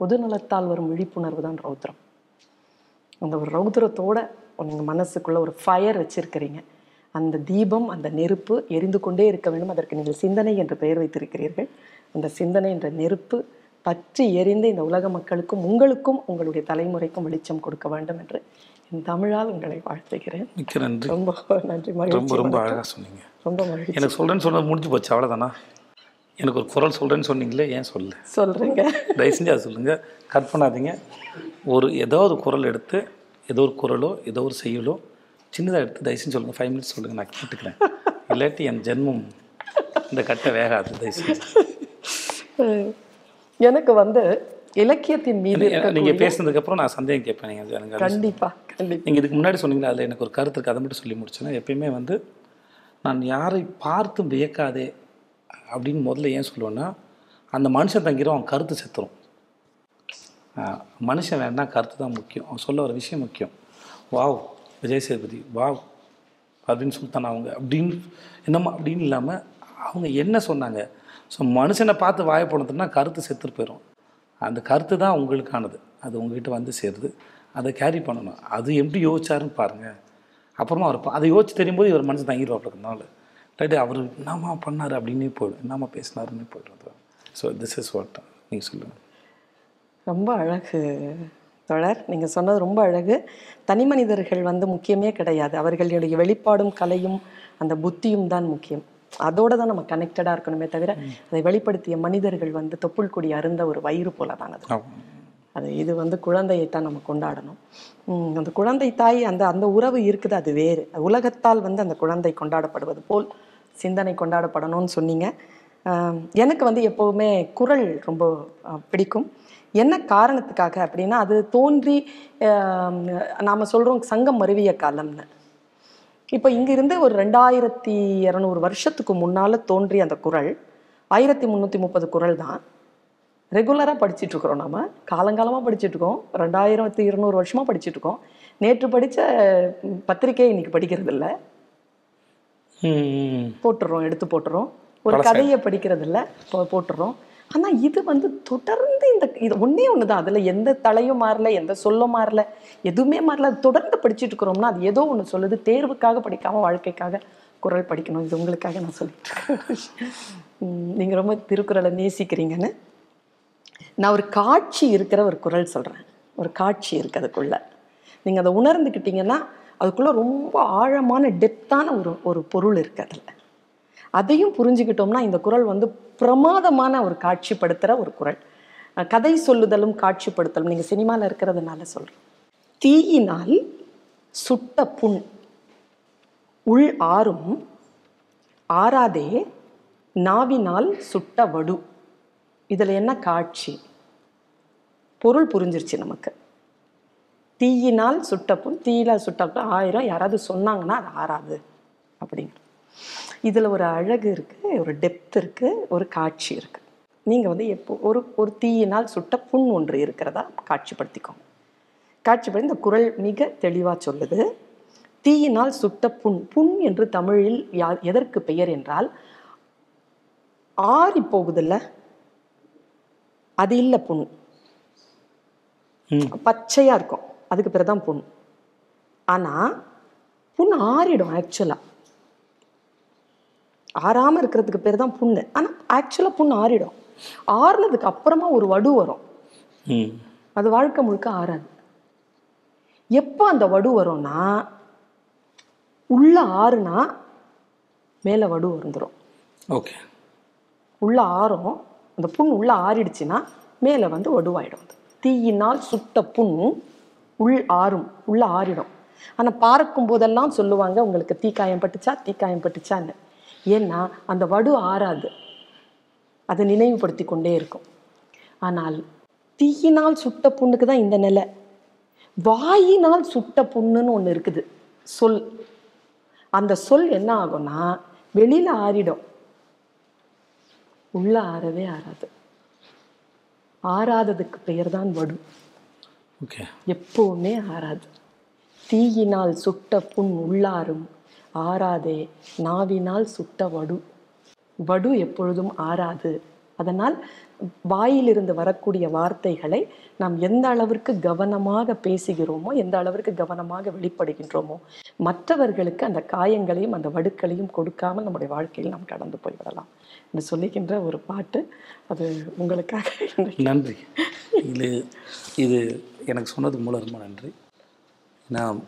பொதுநலத்தால் வரும் விழிப்புணர்வு தான் ரௌத்ரம். அந்த ஒரு ரௌத்ரத்தோட நீங்கள் மனசுக்குள்ளே ஒரு ஃபயர் வச்சுருக்கிறீங்க. அந்த தீபம் அந்த நெருப்பு எரிந்து கொண்டே இருக்க வேண்டும், அதற்கு நீங்கள் சிந்தனை என்ற பெயர் வைத்திருக்கிறீர்கள். அந்த சிந்தனை என்ற நெருப்பு பற்றி எரிந்து இந்த உலக மக்களுக்கும் உங்களுக்கும் உங்களுடைய தலைமுறைக்கும் வெளிச்சம் கொடுக்க வேண்டும் என்று என் தமிழால் உங்களை வாழ்த்துகிறேன். மிக்க நன்றி, ரொம்ப நன்றி. ரொம்ப ரொம்ப அழகாக சொன்னீங்க, ரொம்ப மகிழ்ச்சி. எனக்கு சொல்கிறேன்னு சொன்னது முடிஞ்சு போச்சு, அவ்வளோதானா? எனக்கு ஒரு குரல் சொல்கிறேன்னு சொன்னீங்களே, ஏன் சொல்ல சொல்கிறேங்க? தயவு செஞ்சு அதை சொல்லுங்கள், கட் பண்ணாதீங்க. ஒரு ஏதோ ஒரு குரல் எடுத்து, ஏதோ ஒரு குரலோ ஏதோ ஒரு செய்யலோ சின்னதாக எடுத்து தயவு செஞ்சு சொல்லுங்கள். ஃபைவ் மினிட்ஸ் சொல்லுங்கள், நான் கேட்டுக்கிறேன். இல்லாட்டி என் ஜென்மம் இந்த கட்டை வேகாது. தயவு செஞ்சு எனக்கு வந்து இலக்கியத்தின் மீது நீங்கள் பேசுனதுக்கப்புறம் நான் சந்தேகம் கேட்பேன். நீங்கள் கண்டிப்பாக கண்டிப்பாக நீங்கள் இதுக்கு முன்னாடி சொன்னீங்கன்னா அதில் எனக்கு ஒரு கருத்து இருக்குது, அதை மட்டும் சொல்லி முடிச்சேன்னா. எப்பயுமே வந்து நான் யாரை பார்த்தும் வியக்காதே அப்படின்னு முதல்ல ஏன் சொல்லுவேன்னா, அந்த மனுஷன் தங்கிறோம், அவன் கருத்து செத்துரும். மனுஷன் வேணுன்னா கருத்து தான் முக்கியம், அவன் சொல்ல ஒரு விஷயம் முக்கியம். வாவ் விஜய் சேதுபதி, வாவ் அப்படின்னு சொல்லித்தானே அவங்க அப்படின்னு என்னம்மா அப்படின்னு இல்லாமல் அவங்க என்ன சொன்னாங்க. ஸோ மனுஷனை பார்த்து வாய போனதுன்னா கருத்து செத்துட்டு போயிடும். அந்த கருத்து தான் உங்களுக்கானது, அது உங்ககிட்ட வந்து சேருது, அதை கேரி பண்ணணும். அது எப்படி யோசிச்சாருன்னு பாருங்கள். அப்புறமா அவர் அதை யோசிச்சு தெரியும்போது இவர் மனுஷன் தங்கிடுவாப்பில், இல்லாட்டி அவர் என்னம்மா பண்ணார் அப்படின்னே போய்டும், என்னம்மா பேசினாருன்னே போய்டும். ஸோ திஸ் இஸ் வாட் நீங்கள் சொல்லுங்கள். ரொம்ப அழகு தொடர், நீங்கள் சொன்னது ரொம்ப அழகு. தனி மனிதர்கள் வந்து முக்கியமே கிடையாது, அவர்களுடைய வெளிப்பாடும் கலையும் அந்த புத்தியும் தான் முக்கியம். அதோடு தான் நம்ம கனெக்டடாக இருக்கணுமே தவிர, அதை வெளிப்படுத்திய மனிதர்கள் வந்து தொப்புள் கொடி அருந்த ஒரு வயிறு போல தான் அது அது இது வந்து குழந்தையைத்தான் நம்ம கொண்டாடணும். அந்த குழந்தை தாய் அந்த அந்த உறவு இருக்குது, அது வேறு. உலகத்தால் வந்து அந்த குழந்தை கொண்டாடப்படுவது போல் சிந்தனை கொண்டாடப்படணும்னு சொன்னீங்க. எனக்கு வந்து எப்போவுமே குரல் ரொம்ப பிடிக்கும். என்ன காரணத்துக்காக அப்படின்னா, அது தோன்றி நாம் சொல்கிறோம் சங்கம் மருவிய காலம்னு. இப்போ இங்கிருந்து ஒரு ரெண்டாயிரத்தி இரநூறு வருஷத்துக்கு முன்னால் தோன்றிய அந்த குரல் ஆயிரத்தி முந்நூற்றி முப்பது குரல் தான் ரெகுலராக படிச்சுட்ருக்குறோம். நம்ம காலங்காலமாக படிச்சுட்ருக்கோம், ரெண்டாயிரத்தி இருநூறு வருஷமாக படிச்சுட்ருக்கோம். நேற்று படித்த பத்திரிக்கையை இன்றைக்கி படிக்கிறது இல்லை, போட்டுடுறோம், எடுத்து போட்டுறோம். ஒரு கதையை படிக்கிறது இல்லை, போட்டுடுறோம். ஆனால் இது வந்து தொடர்ந்து இந்த இது ஒன்றே ஒன்று தான், அதில் எந்த தலையும் மாறல, எந்த சொல்லும் மாறல, எதுவுமே மாறல. தொடர்ந்து படிச்சுட்டு இருக்கிறோம்னா அது ஏதோ ஒன்று சொல்லுது. தேர்வுக்காக படிக்காமல் வாழ்க்கைக்காக குரல் படிக்கணும். இது உங்களுக்காக நான் சொல்லிட்டுருக்கேன். நீங்கள் ரொம்ப திருக்குறளை நேசிக்கிறீங்கன்னு நான் ஒரு காட்சி இருக்கிற ஒரு குரல் சொல்கிறேன். ஒரு காட்சி இருக்குது அதுக்குள்ளே. நீங்கள் அதை உணர்ந்துக்கிட்டிங்கன்னா அதுக்குள்ளே ரொம்ப ஆழமான டெப்த்தான ஒரு ஒரு பொருள் இருக்குது அதில். அதையும் புரிஞ்சுக்கிட்டோம்னா இந்த குறள் வந்து பிரமாதமான ஒரு காட்சிப்படுத்துகிற ஒரு குறள். கதை சொல்லுதலும் காட்சிப்படுத்தலும் நீங்கள் சினிமாவில் இருக்கிறதுனால சொல்கிறேன். தீயினால் சுட்ட புண் உள் ஆறும் ஆறாதே நாவினால் சுட்ட வடு. இதில் என்ன காட்சி? பொருள் புரிஞ்சிருச்சு நமக்கு. தீயினால் சுட்டப்பும் தீயினால் சுட்டப்போ ஆயிரம் யாராவது சொன்னாங்கன்னா அது ஆறாது அப்படிங்கிறது. இதில் ஒரு அழகு இருக்குது, ஒரு டெப்த் இருக்குது, ஒரு காட்சி இருக்குது. நீங்கள் வந்து எப்போ ஒரு ஒரு தீயினால் சுட்ட புண் ஒன்று இருக்கிறதா காட்சிப்படுத்திக்கோங்க. காட்சிப்படுத்தி இந்த குறள் மிக தெளிவாக சொல்லுது. தீயினால் சுட்ட புண் புண் என்று தமிழில் யா எதற்கு பெயர் என்றால் ஆறி போகுதில்ல, அது இல்லை புண், பச்சையாக இருக்கும், அதுக்கு பேர் தான் புண். ஆனால் புண் ஆறிடும் ஆக்சுவலாக, ஆறாமல் இருக்கிறதுக்கு பேர் தான் புண்ணு. ஆனால் ஆக்சுவலாக புண் ஆறிடும். ஆறுனதுக்கு அப்புறமா ஒரு வடு வரும், அது வாழ்க்கை முழுக்க ஆறாது. எப்போ அந்த வடு வரும்னா உள்ள ஆறுனா மேலே வடு வந்துடும். ஓகே, உள்ள ஆறும் அந்த புண் உள்ள ஆறிடுச்சுன்னா மேலே வந்து வடுவாயிடும். தீயினால் சுட்ட புண் உள் ஆறும் உள்ள ஆறிடும். ஆனால் பார்க்கும் போதெல்லாம் சொல்லுவாங்க உங்களுக்கு தீக்காயம் பட்டுச்சா தீக்காயம் பட்டுச்சான்னு. ஏன்னா அந்த வடு ஆறாது, அதை நினைவுபடுத்தி கொண்டே இருக்கும். ஆனால் தீயினால் சுட்ட புண்ணுக்கு தான் இந்த நிலை. வாயினால் சுட்ட புண்ணுன்னு ஒன்று இருக்குது சொல். அந்த சொல் என்ன ஆகும்னா வெளியில் ஆறிடும், உள்ள ஆறவே ஆறாது. ஆறாததுக்கு பெயர் தான் வடு. எப்பவுமே ஆறாது. தீயினால் சுட்ட புண் உள்ளாரும் ஆறாதே நாவினால் சுட்ட வடு. வடு எப்பொழுதும் ஆறாது. அதனால் வாயிலிருந்து வரக்கூடிய வார்த்தைகளை நாம் எந்த அளவிற்கு கவனமாக பேசுகிறோமோ, எந்த அளவிற்கு கவனமாக வெளிப்படுகின்றோமோ, மற்றவர்களுக்கு அந்த காயங்களையும் அந்த வடுக்களையும் கொடுக்காமல் நம்முடைய வாழ்க்கையில் நாம் கடந்து போய்விடலாம் என்று சொல்லுகின்ற ஒரு பாட்டு. அது உங்களுக்காக நன்றி. இது இது எனக்கு சொன்னது மூலமாக நன்றி. நான்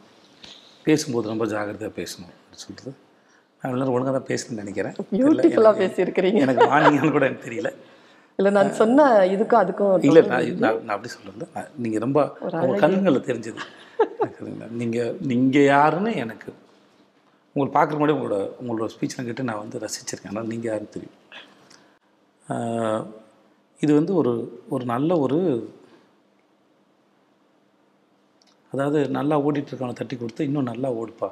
பேசும்போது ரொம்ப ஜாகிரதையாக பேசணும் சொல்கிறது. நான் எல்லாரும் ஒழுங்காக தான் பேசணும்னு நினைக்கிறேன். பியூட்டிஃபுல்லாக பேசியிருக்கிறீங்க. எனக்கு வாணிங்கன்னு கூட எனக்கு தெரியல. இல்லை நான் சொன்ன இதுக்கும் அதுக்கும் இல்லை. நான் நான் அப்படி சொல்கிறது நீங்கள் ரொம்ப உங்கள் கண்களில் தெரிஞ்சது நீங்கள் நீங்கள் யாருன்னு எனக்கு உங்களை பார்க்குற மாதிரி உங்களோட உங்களோட ஸ்பீச் கிட்ட நான் வந்து ரசிச்சிருக்கேன். ஆனால் நீங்கள் யாருன்னு தெரியும். இது வந்து ஒரு ஒரு நல்ல ஒரு அதாவது நல்லா ஓடிட்டுருக்கவனை தட்டி கொடுத்து இன்னும் நல்லா ஓடுப்பா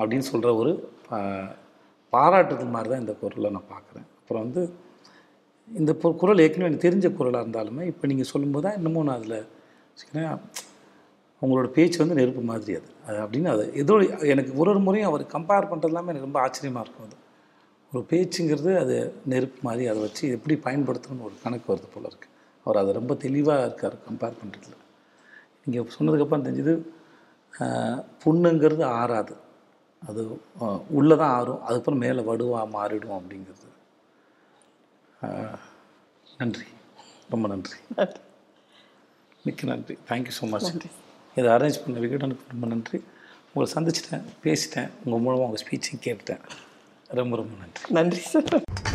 அப்படின்னு சொல்கிற ஒரு பாராட்டுறது மாதிரி தான் இந்த குறளை நான் பார்க்குறேன். அப்புறம் வந்து இந்த குறள் ஏற்கனவே எனக்கு தெரிஞ்ச குறளாக இருந்தாலுமே இப்போ நீங்கள் சொல்லும்போது தான் இன்னமும் நான் அதில் வச்சுக்கிறேன். அவங்களோட பேச்சு வந்து நெருப்பு மாதிரி அது அது அப்படின்னு அது ஏதோ எனக்கு ஒரு ஒரு முறையும் அவர் கம்பேர் பண்ணுறது எல்லாமே எனக்கு ரொம்ப ஆச்சரியமாக இருக்கும். அது ஒரு பேச்சுங்கிறது அது நெருப்பு மாதிரி, அதை வச்சு எப்படி பயன்படுத்தணும்னு ஒரு கணக்கு வருது போல் இருக்குது. அவர் அதை ரொம்ப தெளிவாக இருக்கார் கம்பேர் பண்ணுறதுல. நீங்கள் சொன்னதுக்கப்புறம் தெரிஞ்சது புண்ணுங்கிறது ஆறாது, அது உள்ளே தான் ஆறும், அதுக்கப்புறம் மேலே வடுவாக மாறிடும் அப்படிங்கிறது. நன்றி, ரொம்ப நன்றி, மிக்க நன்றி. Thank you so much. இதை அரேஞ்ச் பண்ண விகடனுக்கு ரொம்ப நன்றி. உங்களை சந்திச்சிட்டேன், பேசிட்டேன், உங்கள் மூலமாக உங்கள் ஸ்பீச்சையும் கேட்டேன். ரொம்ப ரொம்ப நன்றி. நன்றி சார்.